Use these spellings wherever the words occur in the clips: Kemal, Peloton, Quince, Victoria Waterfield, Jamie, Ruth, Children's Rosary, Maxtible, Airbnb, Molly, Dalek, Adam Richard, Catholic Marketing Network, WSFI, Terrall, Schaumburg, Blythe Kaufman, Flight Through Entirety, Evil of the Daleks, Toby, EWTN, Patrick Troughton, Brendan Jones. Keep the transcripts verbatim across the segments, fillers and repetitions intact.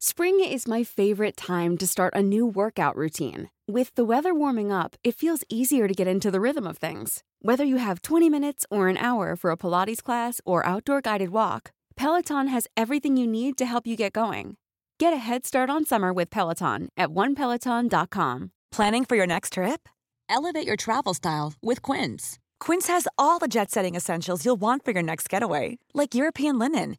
Spring is my favorite time to start a new workout routine. With the weather warming up, it feels easier to get into the rhythm of things. Whether you have twenty minutes or an hour for a Pilates class or outdoor guided walk, Peloton has everything you need to help you get going. Get a head start on summer with Peloton at one peloton dot com. Planning for your next trip? Elevate your travel style with Quince. Quince has all the jet-setting essentials you'll want for your next getaway, like European linen,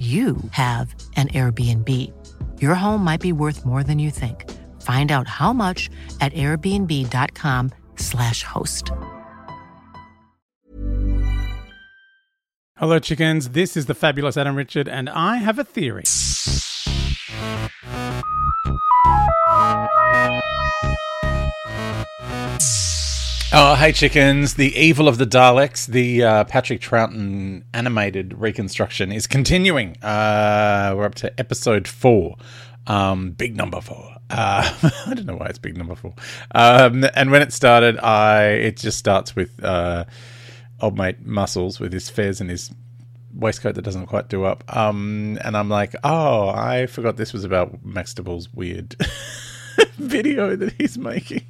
you have an Airbnb. Your home might be worth more than you think. Find out how much at airbnb dot com slash host. Hello, chickens. This is the fabulous Adam Richard, and I have a theory. Oh, hey, chickens. The Evil of the Daleks, the uh, Patrick Troughton animated reconstruction, is continuing. Uh, we're up to episode four, um, big number four. Uh, I don't know why it's big number four. Um, and when it started, I it just starts with uh, old mate Muscles with his fez and his waistcoat that doesn't quite do up. Um, and I'm like, oh, I forgot this was about Maxtible's weird video that he's making.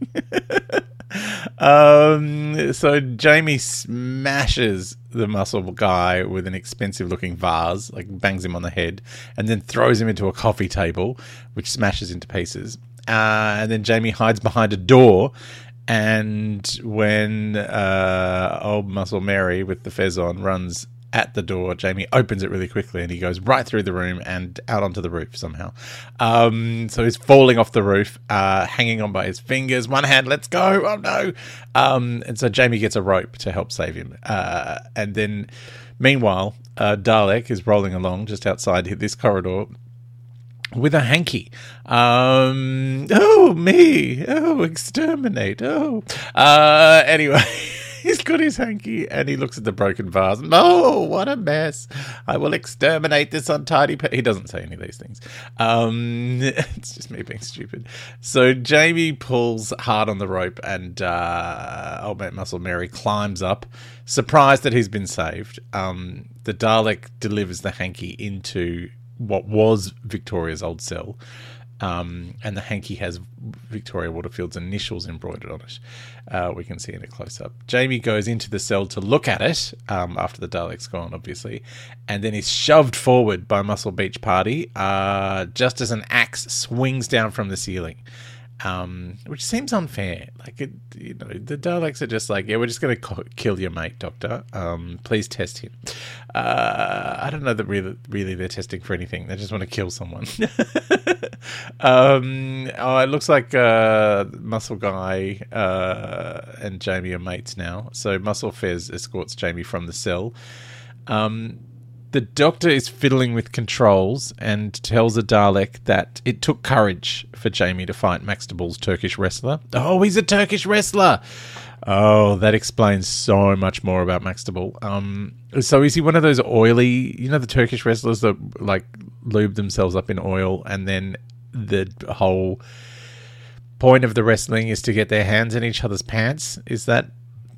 Um, so Jamie smashes the muscle guy with an expensive looking vase, like bangs him on the head, and then throws him into a coffee table, which smashes into pieces. Uh, and then Jamie hides behind a door. And when uh, old Muscle Mary with the fez on runs at the door, Jamie opens it really quickly and he goes right through the room and out onto the roof somehow. Um, so he's falling off the roof, uh, hanging on by his fingers. One hand, let's go. Oh, no. Um, and so Jamie gets a rope to help save him. Uh, and then, meanwhile, uh, Dalek is rolling along just outside this corridor with a hanky. Um, oh, me. Oh, exterminate. Oh. Uh, anyway... He's got his hanky and he looks at the broken vase. No, what a mess. I will exterminate this untidy... Pe-. He doesn't say any of these things. Um, it's just me being stupid. So Jamie pulls hard on the rope and uh, old mate Muscle Mary climbs up, surprised that he's been saved. Um, the Dalek delivers the hanky into what was Victoria's old cell. Um, and the hanky has Victoria Waterfield's initials embroidered on it. Uh, we can see in a close-up. Jamie goes into the cell to look at it, um, after the Dalek's gone, obviously, and then is shoved forward by Muscle Beach Party, uh, just as an axe swings down from the ceiling, um, which seems unfair. Like, it, you know, the Daleks are just like, yeah, we're just going to co- kill your mate, Doctor. Um, please test him. Uh, I don't know that really, really they're testing for anything. They just want to kill someone. Um, oh, it looks like uh, Muscle Guy uh, and Jamie are mates now. So Muscle Fez escorts Jamie from the cell. Um, the Doctor is fiddling with controls and tells a Dalek that it took courage for Jamie to fight Maxtable's Turkish wrestler. Oh, he's a Turkish wrestler! Oh, that explains so much more about Maxtible. Um, so is he one of those oily, you know, the Turkish wrestlers that like lube themselves up in oil and then the whole point of the wrestling is to get their hands in each other's pants? Is that,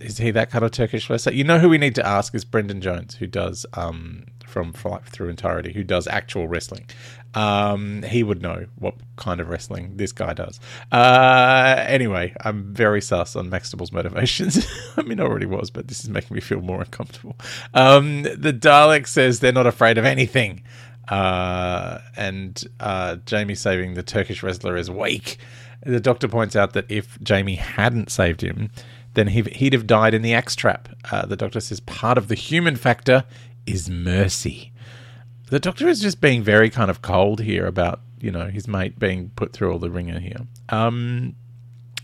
is he that kind of Turkish wrestler? You know who we need to ask is Brendan Jones, who does, um, from Flight Through Entirety, who does actual wrestling. Um, he would know what kind of wrestling this guy does. Uh, anyway, I'm very sus on Maxtable's motivations. I mean, I already was, but this is making me feel more uncomfortable. Um, the Dalek says they're not afraid of anything. Uh, and uh, Jamie saving the Turkish wrestler is weak. The Doctor points out that if Jamie hadn't saved him, then he'd have died in the axe trap. Uh, the doctor says part of the human factor is mercy. The doctor is just being very kind of cold here about, you know, his mate being put through all the ringer here. Um,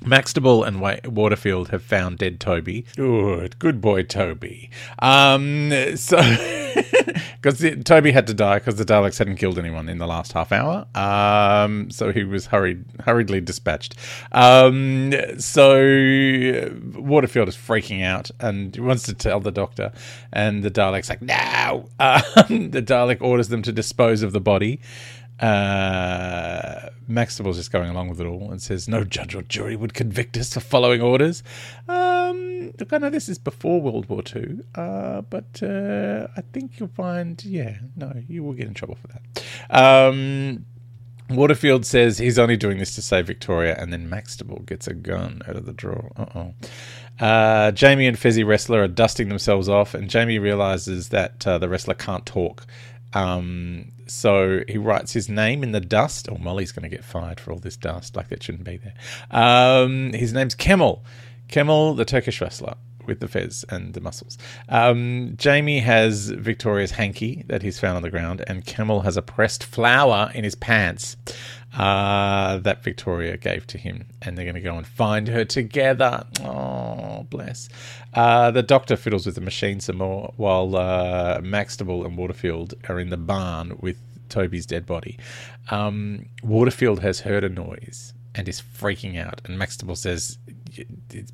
Maxtible and Waterfield have found dead Toby. Good, good boy, Toby. Um, so, because Toby had to die because the Daleks hadn't killed anyone in the last half hour. Um, so he was hurried, hurriedly dispatched. Um, so Waterfield is freaking out and wants to tell the doctor, and the Dalek's like, no. Um, the Dalek orders them to dispose of the body. Uh, Maxtable's just going along with it all and says no judge or jury would convict us for following orders. Um, look, I know this is before World War Two, uh, but uh, I think you'll find, yeah, no, you will get in trouble for that. Um, Waterfield says he's only doing this to save Victoria, and then Maxtible gets a gun out of the drawer. Uh-oh. Uh, Jamie and Fezzi Wrestler are dusting themselves off, and Jamie realises that uh, the wrestler can't talk. Um, so he writes his name in the dust. Oh, Molly's going to get fired for all this dust. Like, that shouldn't be there. Um, his name's Kemal. Kemal, the Turkish wrestler with the fez and the muscles. Um, Jamie has Victoria's hanky that he's found on the ground, and Kemal has a pressed flower in his pants uh, that Victoria gave to him, and they're going to go and find her together. Oh, bless. Uh, the doctor fiddles with the machine some more while uh, Maxtible and Waterfield are in the barn with Toby's dead body. Um, Waterfield has heard a noise and is freaking out, and Maxtible says,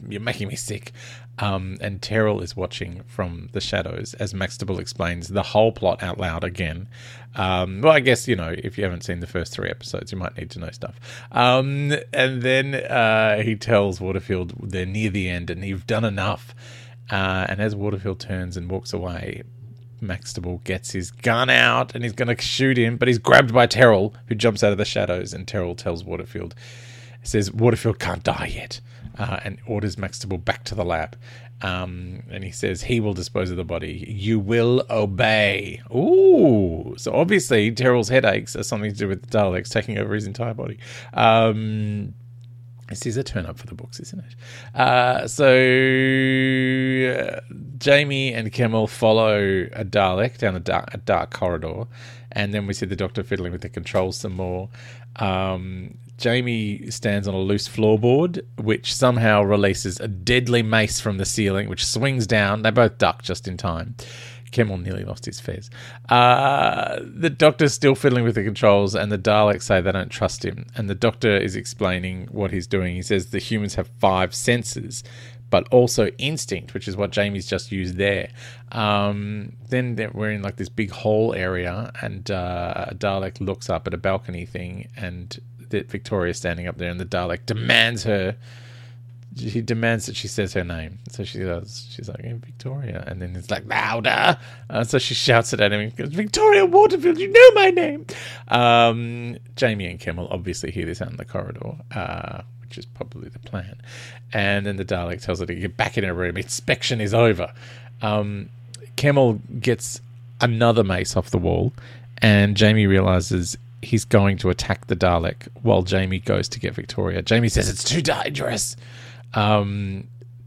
you're making me sick. Um, and Terrall is watching from the shadows as Maxtible explains the whole plot out loud again. Um, well, I guess, you know, if you haven't seen the first three episodes, you might need to know stuff. Um, and then uh, he tells Waterfield they're near the end and you've done enough. Uh, and as Waterfield turns and walks away, Maxtible gets his gun out and he's going to shoot him, but he's grabbed by Terrall, who jumps out of the shadows, and Terrall tells Waterfield, says Waterfield can't die yet, uh, and orders Maxtible back to the lab. Um, and he says he will dispose of the body. You will obey. Ooh. So obviously Terrell's headaches are something to do with the Daleks taking over his entire body. Um, this is a turn up for the books, isn't it? Uh, so uh, Jamie and Kemal follow a Dalek down a dark, a dark corridor. And then we see the doctor fiddling with the controls some more. Um, Jamie stands on a loose floorboard, which somehow releases a deadly mace from the ceiling, which swings down. They both duck just in time. Kemal nearly lost his fez. Uh, the doctor's still fiddling with the controls, and the Daleks say they don't trust him. And the doctor is explaining what he's doing. He says the humans have five senses, but also instinct, which is what Jamie's just used there. Um, then we're in like this big hall area, and uh, a Dalek looks up at a balcony thing, and Victoria's standing up there, and the Dalek demands her. He demands that she says her name. So she does. She's like, hey, Victoria. And then it's like, louder. Uh, so she shouts it at him and goes, Victoria Waterfield, you know my name. Um, Jamie and Kemal obviously hear this out in the corridor, uh, which is probably the plan. And then the Dalek tells her to get back in her room. Inspection is over. Um, Kemal gets another mace off the wall, and Jamie realizes he's going to attack the Dalek while Jamie goes to get Victoria. Jamie says it's too dangerous. Um,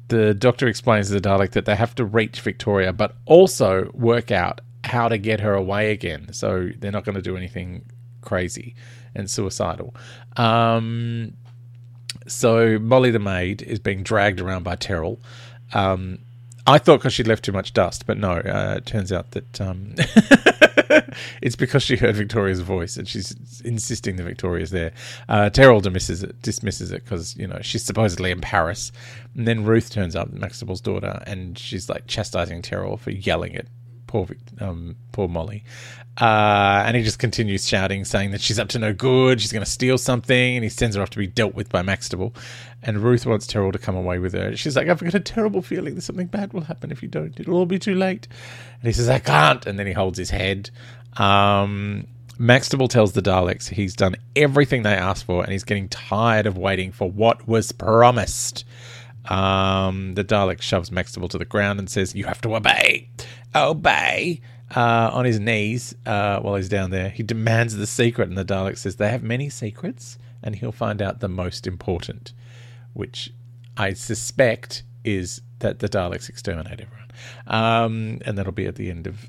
the doctor explains to the Dalek that they have to reach Victoria, but also work out how to get her away again. So they're not going to do anything crazy and suicidal. Um, so Molly the maid is being dragged around by Terrall. Um, I thought because she'd left too much dust, but no, uh, it turns out that um, it's because she heard Victoria's voice and she's insisting that Victoria's there. Uh, Terrall dismisses it dismisses it because, you know, she's supposedly in Paris. And then Ruth turns up, Maxtable's daughter, and she's like chastising Terrall for yelling at poor um, poor Molly. Uh, and he just continues shouting, saying that she's up to no good, she's going to steal something, and he sends her off to be dealt with by Maxtible. And Ruth wants Terrall to come away with her. She's like, I've got a terrible feeling that something bad will happen if you don't. It'll all be too late. And he says, I can't. And then he holds his head. Um, Maxtible tells the Daleks he's done everything they asked for, and he's getting tired of waiting for what was promised. Um, the Dalek shoves Maxtible to the ground and says, you have to obey. Obey. Uh, on his knees, uh, while he's down there, he demands the secret, and the Dalek says they have many secrets, and he'll find out the most important, which I suspect is that the Daleks exterminate everyone. Um, and that'll be at the end of...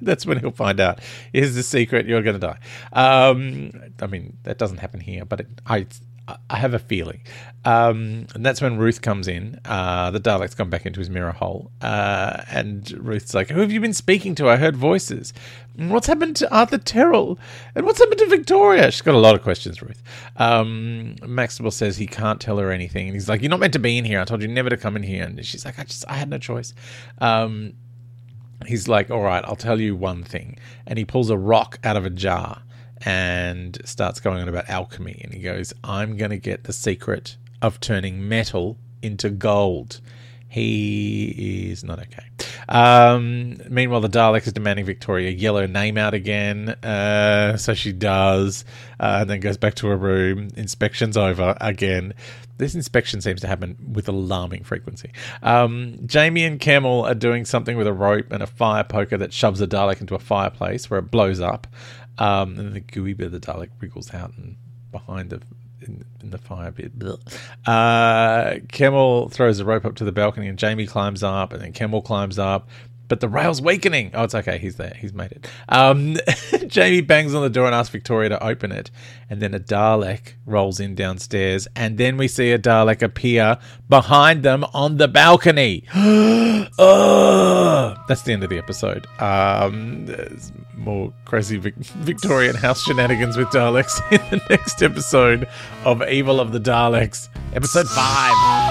That's when he'll find out. Here's the secret. You're going to die. Um, I mean, that doesn't happen here, but it, I I have a feeling. Um, and that's when Ruth comes in. Uh, the Dalek's gone back into his mirror hole. Uh, and Ruth's like, who have you been speaking to? I heard voices. And what's happened to Arthur Terrall? And what's happened to Victoria? She's got a lot of questions, Ruth. Um, Maxtible says he can't tell her anything. And he's like, you're not meant to be in here. I told you never to come in here. And she's like, I just, I had no choice. Um, he's like, all right, I'll tell you one thing. And he pulls a rock out of a jar and starts going on about alchemy. And he goes, I'm going to get the secret of turning metal into gold. He is not okay. Um, meanwhile, the Dalek is demanding Victoria yell her name out again. Uh, so she does, uh, and then goes back to her room. Inspection's over again. This inspection seems to happen with alarming frequency. Um, Jamie and Kemal are doing something with a rope and a fire poker that shoves a Dalek into a fireplace where it blows up. Um, and the gooey bit of the Dalek wriggles out and behind the... In, in the fire bit. Uh, Kemal throws the rope up to the balcony and Jamie climbs up and then Kemal climbs up, but the rail's weakening. Oh, it's okay. He's there. He's made it. Um, Jamie bangs on the door and asks Victoria to open it, and then a Dalek rolls in downstairs, and then we see a Dalek appear behind them on the balcony. Oh, that's the end of the episode. Um, there's more crazy Vic- Victorian house shenanigans with Daleks in the next episode of Evil of the Daleks, episode five.